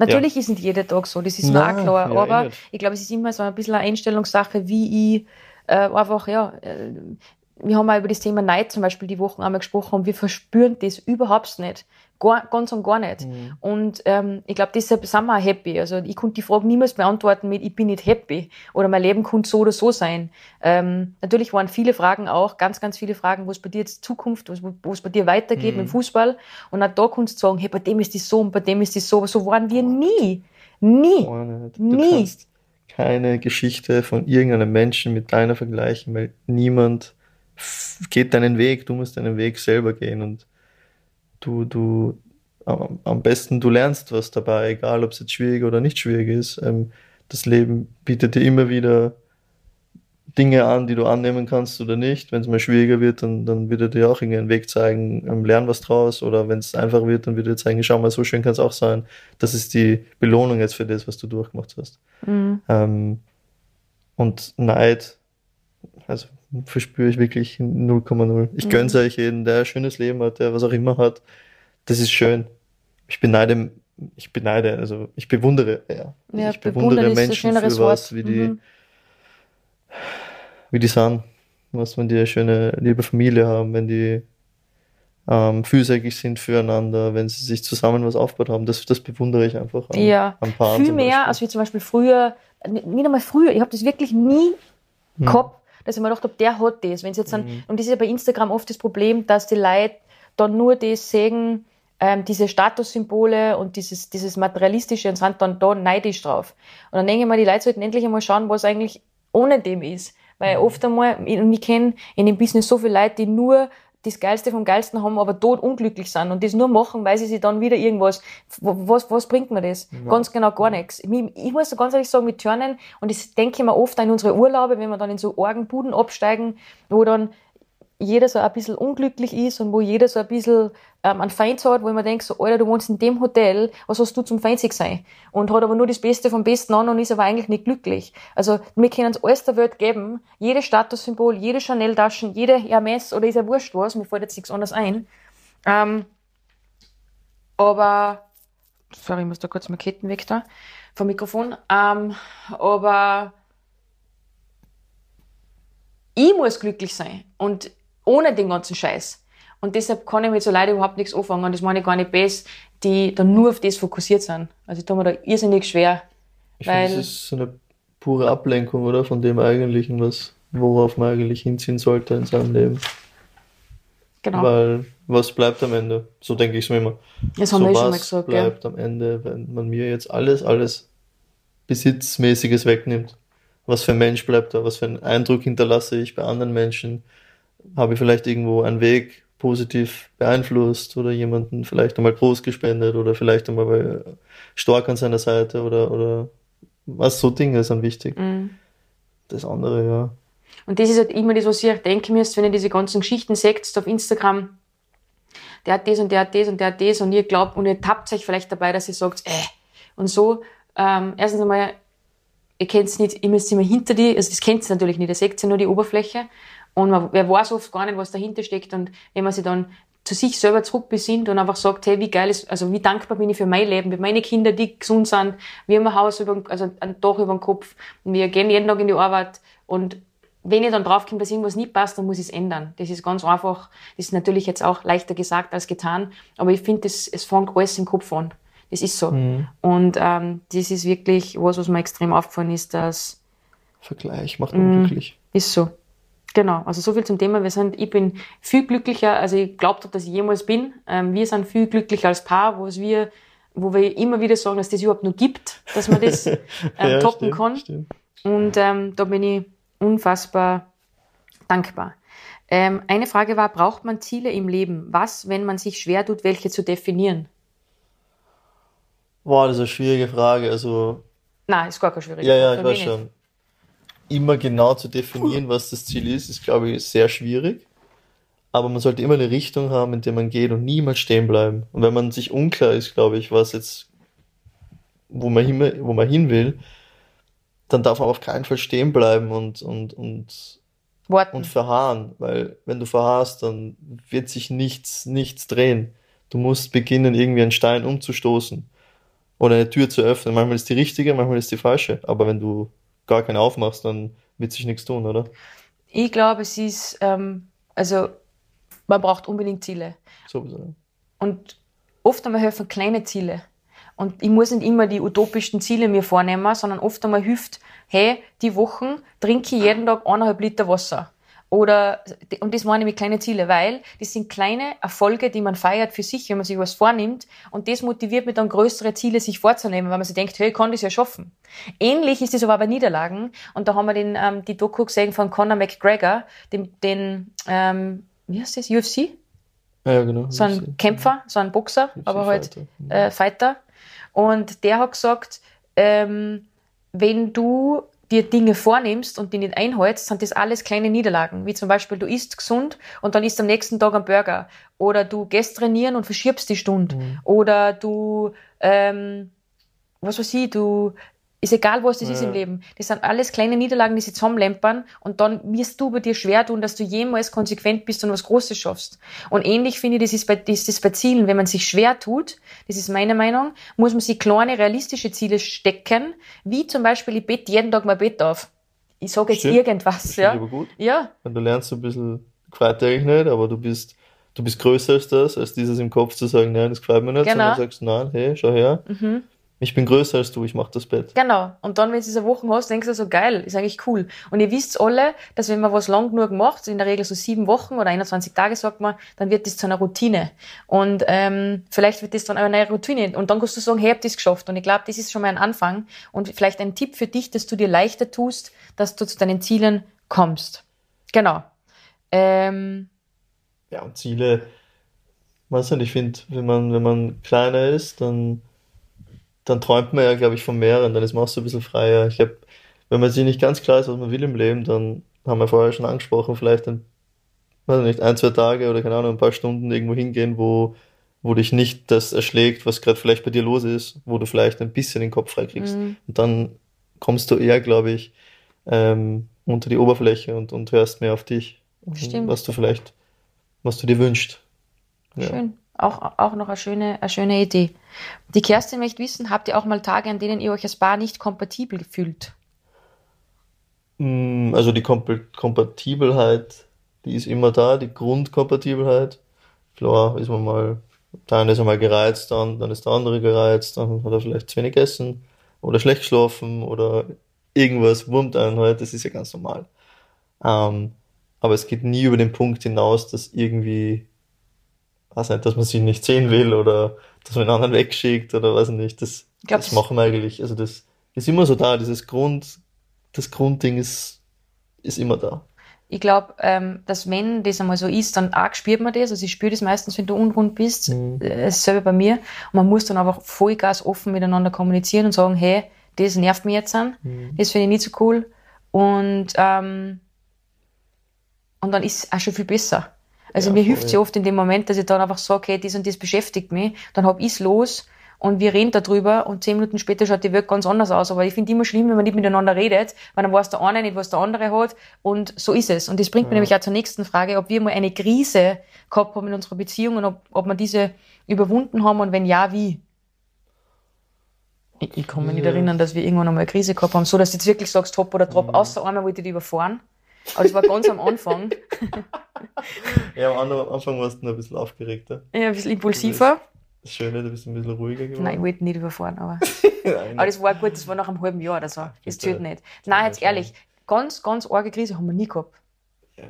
Natürlich ist nicht jeder Tag so, das ist mir auch klar. Ja, aber ich glaube, es ist immer so ein bisschen eine Einstellungssache, wie ich einfach, wir haben auch über das Thema Neid zum Beispiel die Woche einmal gesprochen und wir verspüren das überhaupt nicht. Ganz und gar nicht. Und ich glaube, deshalb sind wir auch happy. Also ich konnte die Frage niemals beantworten mit, ich bin nicht happy oder mein Leben konnte so oder so sein. Natürlich waren viele Fragen auch, ganz, ganz viele Fragen, wo es bei dir jetzt Zukunft, wo es bei dir weitergeht mit Fußball. Und auch da konntest du sagen, hey, bei dem ist das so und bei dem ist das so. Aber so waren wir nie. Nie. Du kannst keine Geschichte von irgendeinem Menschen mit deiner vergleichen, weil niemand geht deinen Weg. Du musst deinen Weg selber gehen und du am besten du lernst was dabei, egal ob es jetzt schwierig oder nicht schwierig ist. Das Leben bietet dir immer wieder Dinge an, die du annehmen kannst oder nicht. Wenn es mal schwieriger wird, dann wird er dir auch irgendeinen Weg zeigen, lern was draus. Oder wenn es einfach wird, dann wird er dir zeigen, schau mal, so schön kann es auch sein. Das ist die Belohnung jetzt für das, was du durchgemacht hast. Und Neid, also verspüre ich wirklich 0,0. Ich gönn's euch jeden, der ein schönes Leben hat, der was auch immer hat. Das ist schön. Ich bewundere, ich bewundere Menschen für was, wie die sind. Was, wenn die eine schöne, liebe Familie haben, wenn die fürsorglich sind füreinander, wenn sie sich zusammen was aufgebaut haben. Das bewundere ich einfach an Paaren. Viel mehr, als wie zum Beispiel früher, nicht einmal früher, ich habe das wirklich nie gehabt, dass ich mir gedacht habe, der hat das. Wenn's jetzt und das ist ja bei Instagram oft das Problem, dass die Leute dann nur das sehen, diese Statussymbole und dieses Materialistische und sind dann da neidisch drauf. Und dann denke ich mir, die Leute sollten endlich einmal schauen, was eigentlich ohne dem ist. Weil oft einmal, und ich kenne in dem Business so viele Leute, die nur das Geilste vom Geilsten haben, aber tot unglücklich sind und das nur machen, weil sie sich dann wieder irgendwas, was bringt mir das? Ja. Ganz genau gar nichts. Ich muss so ganz ehrlich sagen, mit Turnen, und das denke ich mir oft an unsere Urlaube, wenn wir dann in so argen Buden absteigen, wo dann jeder so ein bisschen unglücklich ist und wo jeder so ein bisschen einen Feind hat, wo ich mir denke, so, Alter, du wohnst in dem Hotel, was hast du zum Feindsig sein? Und hat aber nur das Beste vom Besten an und ist aber eigentlich nicht glücklich. Also wir können uns alles der Welt geben, jedes Statussymbol, jede Chanel-Taschen, jede Hermes oder ist ja wurscht was, mir fällt jetzt nichts anderes ein. Aber, sorry, ich muss da kurz meine Ketten weg da vom Mikrofon. Aber ich muss glücklich sein und ohne den ganzen Scheiß. Und deshalb kann ich mit so Leuten überhaupt nichts anfangen. Und das meine ich gar nicht besser, die dann nur auf das fokussiert sind. Also ich tue mir da irrsinnig schwer. Ich finde, das ist so eine pure Ablenkung, oder? Von dem Eigentlichen, worauf man eigentlich hinziehen sollte in seinem Leben. Genau. Weil was bleibt am Ende? So denke ich es mir immer. Das haben wir schon mal gesagt. Was bleibt am Ende, wenn man mir jetzt alles Besitzmäßiges wegnimmt? Was für ein Mensch bleibt da? Was für einen Eindruck hinterlasse ich bei anderen Menschen? Habe ich vielleicht irgendwo einen Weg positiv beeinflusst oder jemanden vielleicht einmal groß gespendet oder vielleicht einmal stark an seiner Seite oder was, so Dinge sind wichtig. Das andere, Und das ist halt immer das, was ihr denken müsst, wenn ihr diese ganzen Geschichten seht auf Instagram, der hat das und der hat das und der hat das und ihr glaubt und ihr tappt euch vielleicht dabei, dass ihr sagt, und so. Erstens einmal, ihr kennt es nicht, ihr müsst immer hinter die, also das kennt ihr natürlich nicht, ihr seht ja nur die Oberfläche. Und man weiß oft gar nicht, was dahinter steckt. Und wenn man sich dann zu sich selber zurückbesinnt und einfach sagt, hey, wie geil ist, also wie dankbar bin ich für mein Leben, für meine Kinder, die gesund sind, wir haben ein Haus, also ein Dach über den Kopf, und wir gehen jeden Tag in die Arbeit, und wenn ich dann draufkomme, dass irgendwas nicht passt, dann muss ich es ändern. Das ist ganz einfach, das ist natürlich jetzt auch leichter gesagt als getan, aber ich finde, es fängt alles im Kopf an. Das ist so. Mhm. Und das ist wirklich was mir extrem aufgefallen ist, dass... Vergleich macht unglücklich. Ist so. Genau, also so viel zum Thema. Ich bin viel glücklicher, als ich geglaubt habe, dass ich jemals bin. Wir sind viel glücklicher als Paar, wo wir immer wieder sagen, dass das überhaupt nur gibt, dass man das ja, toppen kann. Stimmt. Und da bin ich unfassbar dankbar. Eine Frage war, braucht man Ziele im Leben? Was, wenn man sich schwer tut, welche zu definieren? Boah, das ist eine schwierige Frage. Also, nein, ist gar keine schwierige Frage. Ja, ich weiß schon. Immer genau zu definieren, was das Ziel ist, glaube ich, sehr schwierig. Aber man sollte immer eine Richtung haben, in der man geht, und niemals stehen bleiben. Und wenn man sich unklar ist, glaube ich, was jetzt, wo man hin will, dann darf man auf keinen Fall stehen bleiben und verharren. Weil wenn du verharrst, dann wird sich nichts drehen. Du musst beginnen, irgendwie einen Stein umzustoßen oder eine Tür zu öffnen. Manchmal ist die richtige, manchmal ist die falsche. Aber wenn du gar keinen aufmachst, dann wird sich nichts tun, oder? Ich glaube, es ist, also man braucht unbedingt Ziele. Sowieso. Und oft einmal helfen kleine Ziele. Und ich muss nicht immer die utopischen Ziele mir vornehmen, sondern oft einmal hilft, hey, die Wochen trinke ich jeden Tag 1,5 Liter Wasser. Oder, und das meine ich mit kleinen Zielen, weil das sind kleine Erfolge, die man feiert für sich, wenn man sich was vornimmt. Und das motiviert mich dann, größere Ziele sich vorzunehmen, weil man sich denkt, hey, ich kann das ja schaffen. Ähnlich ist das aber bei Niederlagen. Und da haben wir die Doku gesehen von Conor McGregor, wie heißt das, UFC? Ja, genau. So ein UFC. Kämpfer, so ein Boxer, UFC aber halt Fighter. Und der hat gesagt, wenn du dir Dinge vornimmst und die nicht einhältst, sind das alles kleine Niederlagen. Wie zum Beispiel, du isst gesund und dann isst am nächsten Tag ein Burger. Oder du gehst trainieren und verschiebst die Stunde. Mhm. Oder du, was weiß ich, du, ist egal, was das ist im Leben. Das sind alles kleine Niederlagen, die sich zusammenlempern, und dann wirst du bei dir schwer tun, dass du jemals konsequent bist und was Großes schaffst. Und ähnlich finde ich, das ist bei Zielen. Wenn man sich schwer tut, das ist meine Meinung, muss man sich kleine, realistische Ziele stecken, wie zum Beispiel, ich bete jeden Tag mein Bett auf. Ich sage jetzt irgendwas. Ja. Aber gut. Ja. Und du lernst ein bisschen, gefällt dir eigentlich nicht, aber du bist größer als das, als dieses im Kopf zu sagen, nein, das gefällt mir nicht, genau. Sondern du sagst, nein, hey, schau her. Mhm. Ich bin größer als du, ich mach das Bett. Genau. Und dann, wenn du diese Wochen hast, denkst du so, geil, ist eigentlich cool. Und ihr wisst alle, dass wenn man was lang genug macht, in der Regel so 7 Wochen oder 21 Tage, sagt man, dann wird das zu einer Routine. Und vielleicht wird das dann eine neue Routine. Und dann kannst du sagen, hey, ich hab das geschafft. Und ich glaube, das ist schon mal ein Anfang. Und vielleicht ein Tipp für dich, dass du dir leichter tust, dass du zu deinen Zielen kommst. Genau. Ja, und Ziele, weiß nicht, ich finde, wenn man kleiner ist, dann träumt man ja, glaube ich, von mehreren, dann ist man auch so ein bisschen freier. Ich glaube, wenn man sich nicht ganz klar ist, was man will im Leben, dann haben wir vorher schon angesprochen, vielleicht dann, weiß nicht, 1, 2 Tage oder keine Ahnung, ein paar Stunden irgendwo hingehen, wo dich nicht das erschlägt, was gerade vielleicht bei dir los ist, wo du vielleicht ein bisschen den Kopf freikriegst. Mhm. Und dann kommst du eher, glaube ich, unter die Oberfläche und hörst mehr auf dich. Stimmt. Was du dir wünschst. Ja. Schön. Auch noch eine schöne Idee. Die Kerstin möchte wissen, habt ihr auch mal Tage, an denen ihr euch als Paar nicht kompatibel fühlt? Also die Kompatibelheit, die ist immer da, die Grundkompatibelheit. Klar, ist man mal, der eine ist einmal gereizt, dann ist der andere gereizt, dann hat er vielleicht zu wenig gegessen oder schlecht geschlafen oder irgendwas wurmt einen halt, das ist ja ganz normal. Aber es geht nie über den Punkt hinaus, dass irgendwie, weiß nicht, dass man sie nicht sehen will oder dass man den anderen wegschickt oder weiß nicht, das machen wir eigentlich. Also das ist immer so da, das Grundding ist immer da. Ich glaube, dass wenn das einmal so ist, dann arg spürt man das. Also ich spüre das meistens, wenn du unrund bist, selber bei mir. Und man muss dann einfach Vollgas offen miteinander kommunizieren und sagen, hey, das nervt mich jetzt an, das finde ich nicht so cool. Und dann ist es auch schon viel besser. Also ja, mir hilft es ja oft in dem Moment, dass ich dann einfach sage, okay, das und das beschäftigt mich, dann hab ich's los und wir reden darüber und 10 Minuten später schaut die Welt ganz anders aus. Aber ich finde immer schlimm, wenn man nicht miteinander redet, weil dann weiß der eine nicht, was der andere hat und so ist es. Und das bringt mich nämlich auch zur nächsten Frage, ob wir mal eine Krise gehabt haben in unserer Beziehung und ob wir diese überwunden haben und wenn ja, wie? Ich kann mich nicht erinnern, dass wir irgendwann einmal eine Krise gehabt haben, so dass du jetzt wirklich sagst, hopp oder drop, außer einmal wollte ich dich überfahren. Aber das war ganz am Anfang. Ja, am Anfang warst du ein bisschen aufgeregter. Ja, ein bisschen impulsiver. Das Schöne, du bist ein bisschen ruhiger geworden. Nein, ich wollte nicht überfahren, aber. Nein, aber das war gut, das war nach einem halben Jahr oder so. Das zählt nicht. Nein, jetzt ehrlich, ganz, ganz arge Krise haben wir nie gehabt. Ja.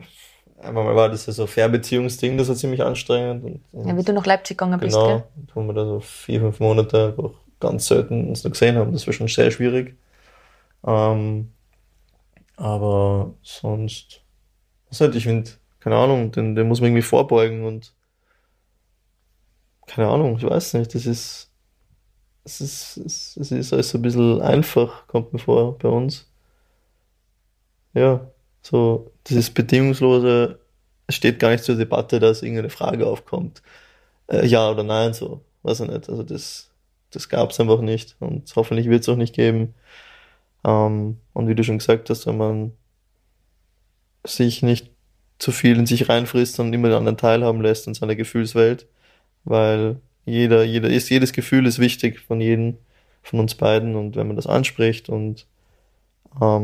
Einmal war das ja so ein Fernbeziehungsding, das war ziemlich anstrengend. Und ja, wie du nach Leipzig gegangen bist, gell? Genau, haben wir da so 4-5 Monate einfach ganz selten uns noch gesehen haben. Das war schon sehr schwierig. Aber sonst, was halt, ich finde, keine Ahnung, den muss man irgendwie vorbeugen und keine Ahnung, ich weiß nicht, es ist alles so ein bisschen einfach, kommt mir vor, bei uns. Ja, so dieses Bedingungslose, es steht gar nicht zur Debatte, dass irgendeine Frage aufkommt. Ja oder nein, so, weiß ich nicht, also das gab es einfach nicht und hoffentlich wird es auch nicht geben. Und wie du schon gesagt hast, wenn man sich nicht zu viel in sich reinfrisst und immer den anderen teilhaben lässt in seiner Gefühlswelt, weil jedes Gefühl ist wichtig von jedem, von uns beiden, und wenn man das anspricht und auch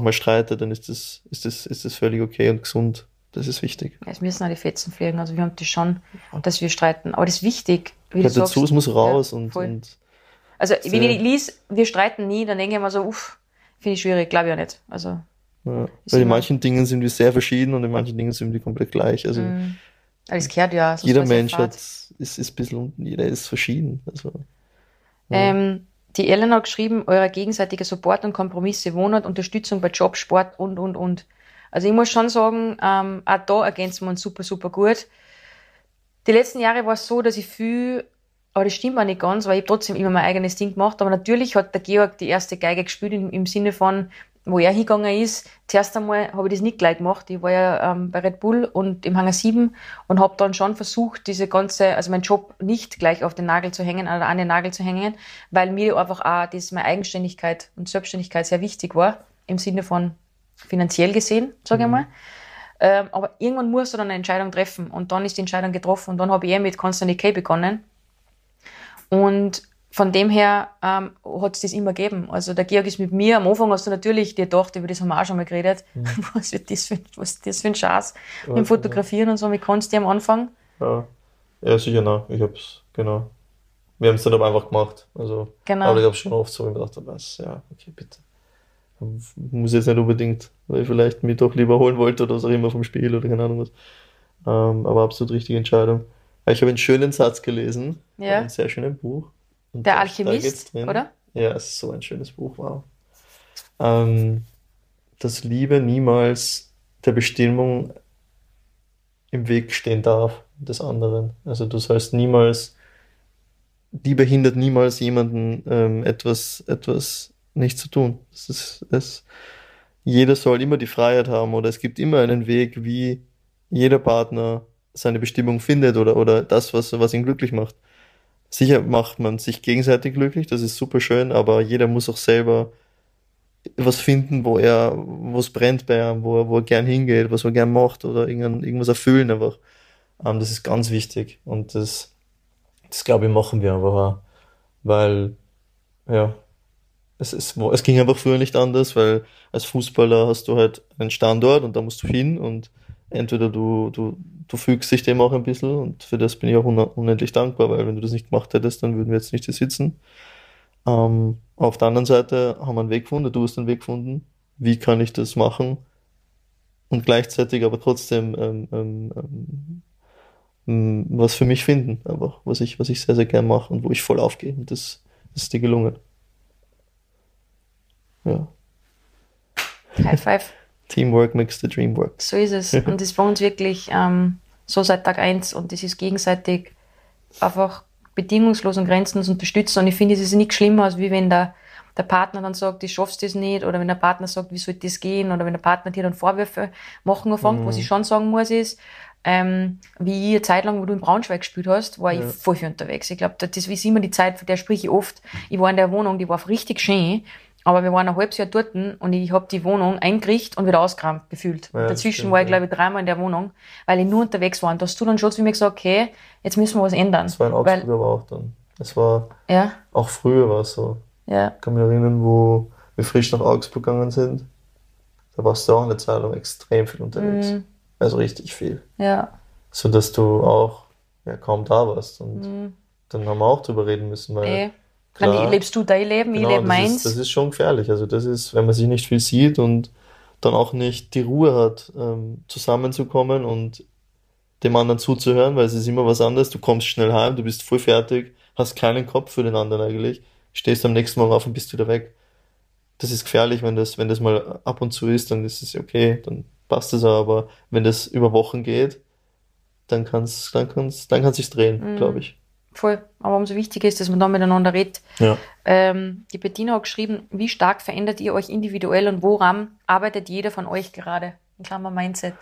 mal streitet, dann ist das völlig okay und gesund. Das ist wichtig. Es müssen auch die Fetzen fliegen, also wir haben das schon, dass wir streiten, aber das ist wichtig. Wie du sagst, dazu, es muss raus, ja, und also, wenn ich lese, wir streiten nie, dann denke ich immer so, uff, finde ich schwierig, glaube ich auch nicht. Also, ja, weil in manchen Dingen sind wir sehr verschieden und in manchen Dingen sind wir komplett gleich. Also, alles gehört, ja. Jeder Mensch ist ein bisschen unten, jeder ist verschieden. Also, ja. Die Ellen hat geschrieben, euer gegenseitiger Support und Kompromisse, Wohnort, Unterstützung bei Job, Sport und. Also, ich muss schon sagen, auch da ergänzen wir uns super, super gut. Die letzten Jahre war es so, dass ich viel. Aber das stimmt auch nicht ganz, weil ich trotzdem immer mein eigenes Ding gemacht. Aber natürlich hat der Georg die erste Geige gespielt im Sinne von, wo er hingegangen ist. Zuerst einmal habe ich das nicht gleich gemacht. Ich war ja bei Red Bull und im Hangar 7 und habe dann schon versucht, diese ganze, also meinen Job nicht gleich auf den Nagel zu hängen oder an den Nagel zu hängen, weil mir einfach auch das, meine Eigenständigkeit und Selbstständigkeit sehr wichtig war, im Sinne von finanziell gesehen, sage ich mal. Aber irgendwann musst du dann eine Entscheidung treffen und dann ist die Entscheidung getroffen und dann habe ich mit Constantly K begonnen. Und von dem her hat es das immer gegeben. Also der Georg ist mit mir, am Anfang hast du natürlich dir gedacht, über das haben wir auch schon mal geredet, was ist das für ein Schatz, ja, mit Fotografieren und so, wie kannst du am Anfang? Ja, sicher, nein, ich hab's, genau. Wir haben es dann aber einfach gemacht, also, genau. Aber ich hab's schon oft so gedacht, aber ja, okay, bitte. Ich muss jetzt nicht unbedingt, weil ich vielleicht mich doch lieber holen wollte oder was auch immer vom Spiel oder keine Ahnung was. Aber absolut richtige Entscheidung. Ich habe einen schönen Satz gelesen, ja. Einen sehr schönen Buch. Und der Alchemist, oder? Ja, es ist so ein schönes Buch, wow. Dass Liebe niemals der Bestimmung im Weg stehen darf, des anderen. Also du sollst niemals, Liebe hindert niemals jemanden, etwas nicht zu tun. Jeder soll immer die Freiheit haben oder es gibt immer einen Weg, wie jeder Partner seine Bestimmung findet oder das, was ihn glücklich macht. Sicher macht man sich gegenseitig glücklich, das ist super schön, aber jeder muss auch selber was finden, wo es brennt bei ihm, wo er gern hingeht, was er gern macht oder irgendwas erfüllen einfach. Das ist ganz wichtig und das glaube ich, machen wir einfach auch, weil ja, es ging einfach früher nicht anders, weil als Fußballer hast du halt einen Standort und da musst du hin und entweder du fügst dich dem auch ein bisschen und für das bin ich auch unendlich dankbar, weil wenn du das nicht gemacht hättest, dann würden wir jetzt nicht hier sitzen. Auf der anderen Seite haben wir einen Weg gefunden, du hast einen Weg gefunden, wie kann ich das machen und gleichzeitig aber trotzdem was für mich finden, einfach, was ich sehr, sehr gern mache und wo ich voll aufgehe und das ist dir gelungen. Ja. High five. Teamwork makes the dream work. So ist es. Und das war uns wirklich so seit Tag 1 und das ist gegenseitig einfach bedingungslos und grenzenlos unterstützen. Und ich finde, es ist nichts schlimmer, als wie wenn der Partner dann sagt, ich schaff's das nicht, oder wenn der Partner sagt, wie soll das gehen, oder wenn der Partner dir dann Vorwürfe machen anfängt. Was ich schon sagen muss ist, wie ich eine Zeit lang, wo du in Braunschweig gespielt hast, war ich voll viel unterwegs. Ich glaube, das ist immer die Zeit, von der sprich ich oft. Ich war in der Wohnung, die war richtig schön, aber wir waren ein halbes Jahr dort und ich habe die Wohnung eingerichtet und wieder ausgeräumt gefühlt. Ja, dazwischen stimmt, war ich, glaube ich, dreimal in der Wohnung, weil ich nur unterwegs war. Und da hast du dann schon zu mir gesagt, okay, jetzt müssen wir was ändern. Das war in Augsburg aber auch dann. Das war auch früher war es so. Ja. Ich kann mich erinnern, wo wir frisch nach Augsburg gegangen sind, da warst du auch in der Zeit lang extrem viel unterwegs. Mhm. Also richtig viel. Ja. So dass du auch kaum da warst. Und dann haben wir auch drüber reden müssen, weil klar, dann lebst du dein Leben, ich lebe meins. Das ist schon gefährlich. Also das ist, wenn man sich nicht viel sieht und dann auch nicht die Ruhe hat, zusammenzukommen und dem anderen zuzuhören, weil es ist immer was anderes. Du kommst schnell heim, du bist voll fertig, hast keinen Kopf für den anderen eigentlich, stehst am nächsten Morgen auf und bist wieder weg. Das ist gefährlich, wenn das mal ab und zu ist, dann ist es okay, dann passt es auch, aber wenn das über Wochen geht, dann kann's sich drehen, glaube ich. Voll, aber umso wichtiger ist, dass man da miteinander redet. Ja. Die Bettina hat geschrieben, wie stark verändert ihr euch individuell und woran arbeitet jeder von euch gerade? In Klammer Mindset.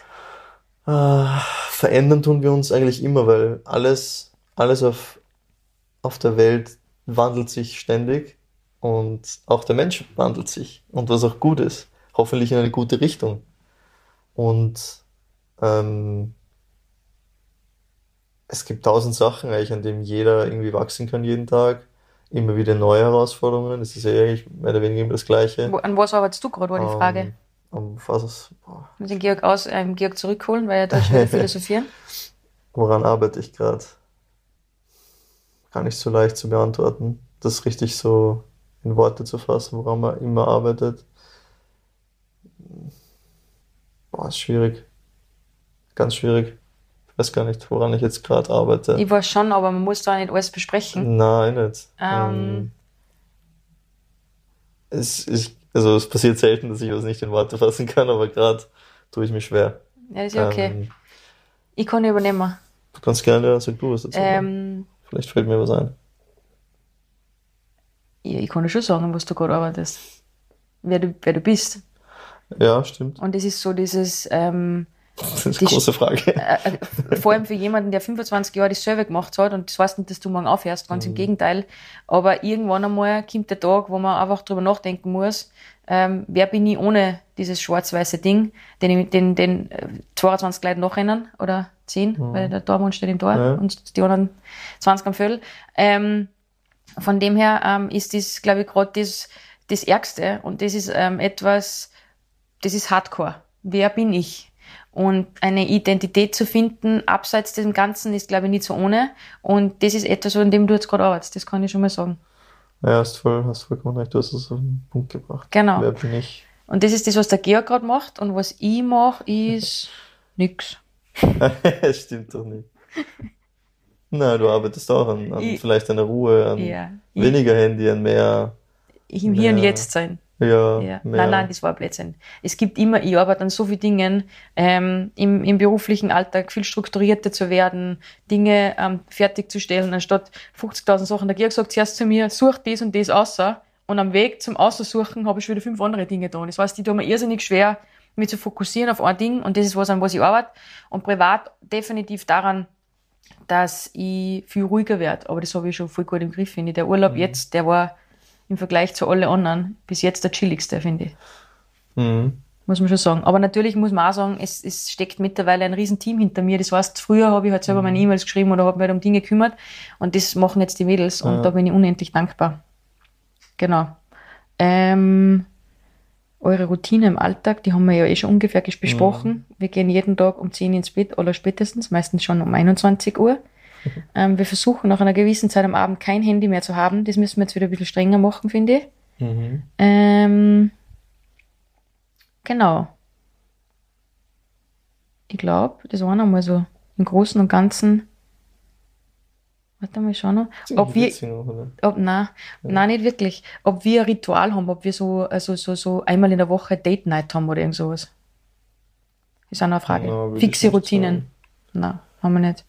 Verändern tun wir uns eigentlich immer, weil alles auf der Welt wandelt sich ständig und auch der Mensch wandelt sich und was auch gut ist, hoffentlich in eine gute Richtung. Und es gibt 1000 Sachen eigentlich, an denen jeder irgendwie wachsen kann jeden Tag. Immer wieder neue Herausforderungen. Das ist ja eigentlich mehr oder weniger immer das Gleiche. An was arbeitest du gerade, war die Frage. Muss den Georg Georg zurückholen, weil er da schon wieder philosophieren. Woran arbeite ich gerade? Gar nicht so leicht zu beantworten. Das richtig so in Worte zu fassen, woran man immer arbeitet. Ist schwierig. Ganz schwierig. Ich weiß gar nicht, woran ich jetzt gerade arbeite. Ich weiß schon, aber man muss da nicht alles besprechen. Nein, nicht. Es passiert selten, dass ich was nicht in Worte fassen kann, aber gerade tue ich mich schwer. Ja, ist ja okay. Ich kann übernehmen. Du kannst gerne, sag du was dazu. Vielleicht fällt mir was ein. Ich kann dir schon sagen, was du gerade arbeitest. Wer du bist. Ja, stimmt. Und das ist so dieses... das ist eine große Frage. Vor allem für jemanden, der 25 Jahre die Survey gemacht hat und das heißt nicht, dass du morgen aufhörst, ganz im Gegenteil. Aber irgendwann einmal kommt der Tag, wo man einfach drüber nachdenken muss, wer bin ich ohne dieses schwarz-weiße Ding, den 22 Leute nachrennen oder 10, weil der Tormund steht im Tor und die anderen 20 am Völl. Von dem her ist das, glaube ich, gerade das Ärgste und das ist etwas, das ist Hardcore. Wer bin ich? Und eine Identität zu finden, abseits dem Ganzen, ist, glaube ich, nicht so ohne. Und das ist etwas, an dem du jetzt gerade arbeitest. Das kann ich schon mal sagen. Ja, hast vollkommen recht. Du hast es auf den Punkt gebracht. Genau. Wer bin ich? Und das ist das, was der Georg gerade macht. Und was ich mache, ist nix. Das stimmt doch nicht. Nein, du arbeitest auch an vielleicht an der Ruhe, an weniger Handy, an mehr... Im Hier und Jetzt sein. Ja. Nein, das war Blödsinn. Es gibt immer, ich arbeite an so vielen Dingen, im beruflichen Alltag viel strukturierter zu werden, Dinge fertigzustellen, anstatt 50.000 Sachen. Der Georg sagt zuerst zu mir, such das und das aus. Und am Weg zum Aussuchen habe ich wieder 5 andere Dinge getan. Das heißt, ich tue mir irrsinnig schwer, mich zu fokussieren auf ein Ding. Und das ist was, an was ich arbeite. Und privat definitiv daran, dass ich viel ruhiger werde. Aber das habe ich schon voll gut im Griff, finde ich. Der Urlaub jetzt, der war... im Vergleich zu alle anderen, bis jetzt der chilligste, finde ich. Muss man schon sagen. Aber natürlich muss man auch sagen, es steckt mittlerweile ein Riesenteam hinter mir. Das heißt, früher habe ich halt selber meine E-Mails geschrieben oder habe mich halt um Dinge gekümmert. Und das machen jetzt die Mädels. Und da bin ich unendlich dankbar. Genau. Eure Routine im Alltag, die haben wir ja schon ungefähr besprochen. Wir gehen jeden Tag um 10 ins Bett, aller spätestens, meistens schon um 21 Uhr. Wir versuchen nach einer gewissen Zeit am Abend kein Handy mehr zu haben. Das müssen wir jetzt wieder ein bisschen strenger machen, finde ich. Genau. Ich glaube, das war nochmal so im Großen und Ganzen. Warte mal, ich schau noch. Nein, nicht wirklich. Ob wir ein Ritual haben, ob wir so einmal in der Woche Date Night haben oder irgend sowas. Ist auch eine Frage. Na, fixe Routinen. Nein, haben wir nicht.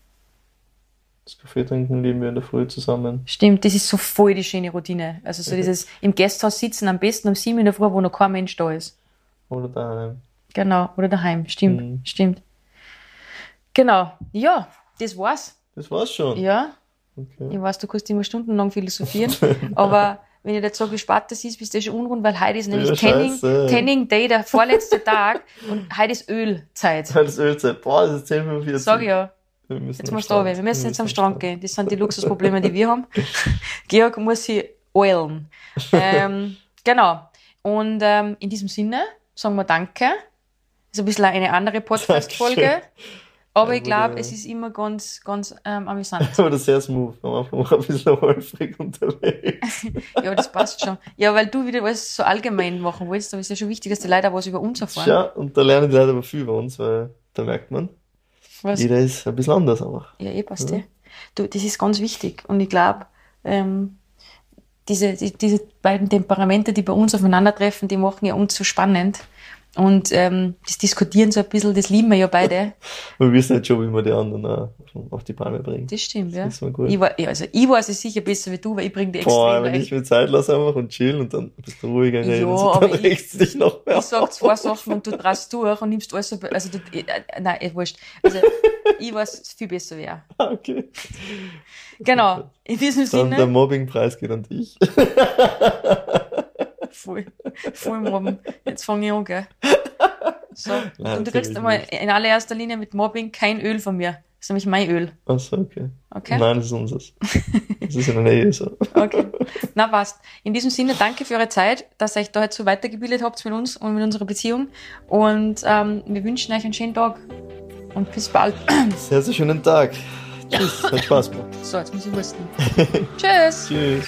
Das Kaffee trinken lieben wir in der Früh zusammen. Stimmt, das ist so voll die schöne Routine. Also so dieses im Gästhaus sitzen, am besten um 7 in der Früh, wo noch kein Mensch da ist. Oder daheim. Stimmt. Genau. Ja, das war's. Das war's schon? Ja. Okay. Ich weiß, du kannst immer stundenlang philosophieren, aber wenn ich jetzt sage, wie spät das ist, bist du schon unruhig, weil heute ist nämlich Tanning Day, der vorletzte Tag, und heute ist Ölzeit. Heute ist Ölzeit. Boah, das ist 10:45. Sag ich ja. Jetzt musst du runter. Wir müssen jetzt am Strand gehen. Das sind die Luxusprobleme, die wir haben. Georg muss sich oilen. Genau. Und in diesem Sinne sagen wir Danke. Das ist ein bisschen eine andere Podcast-Folge. Aber ich glaube, es ist immer ganz amüsant. Aber das ist sehr smooth. Am Anfang war ein bisschen holprig unterwegs. Ja, das passt schon. Ja, weil du wieder alles so allgemein machen willst, dann ist ja schon wichtig, dass die Leute auch was über uns erfahren. Ja, und da lernen die Leute aber viel über uns, weil da merkt man, was? Jeder ist ein bisschen anders einfach. Ja, passt. Ja. Du, das ist ganz wichtig. Und ich glaube, diese beiden Temperamente, die bei uns aufeinandertreffen, die machen ja uns so spannend. Und das Diskutieren so ein bisschen, das lieben wir ja beide. Wir wissen jetzt schon, wie wir die anderen auch auf die Palme bringen. Das stimmt, ja. Das ist mal gut. Ich weiß es sicher besser wie du, weil ich bringe die extrem rein. Wenn ich mir Zeit lasse einfach und chill und dann bist du ruhiger reden und dann regst du dich noch mehr auf. Ich sag zwei Sachen und du drast durch und nimmst alles so... Nein, wurscht. Also ich weiß viel besser wie er. Okay. Genau, in diesem Sinne... Der Mobbingpreis geht an dich. Voll mobben. Jetzt fange ich an, gell? So. Nein, und du kriegst einmal in allererster Linie mit Mobbing kein Öl von mir. Das ist nämlich mein Öl. Ach so, okay. Nein, das ist unseres. Das ist in der Nähe so. Okay. Na, passt. In diesem Sinne, danke für eure Zeit, dass ihr euch da jetzt so weitergebildet habt mit uns und mit unserer Beziehung. Und wir wünschen euch einen schönen Tag. Und bis bald. Sehr, sehr schönen Tag. Tschüss. Hat Spaß gemacht. So, jetzt muss ich husten. Tschüss. Tschüss.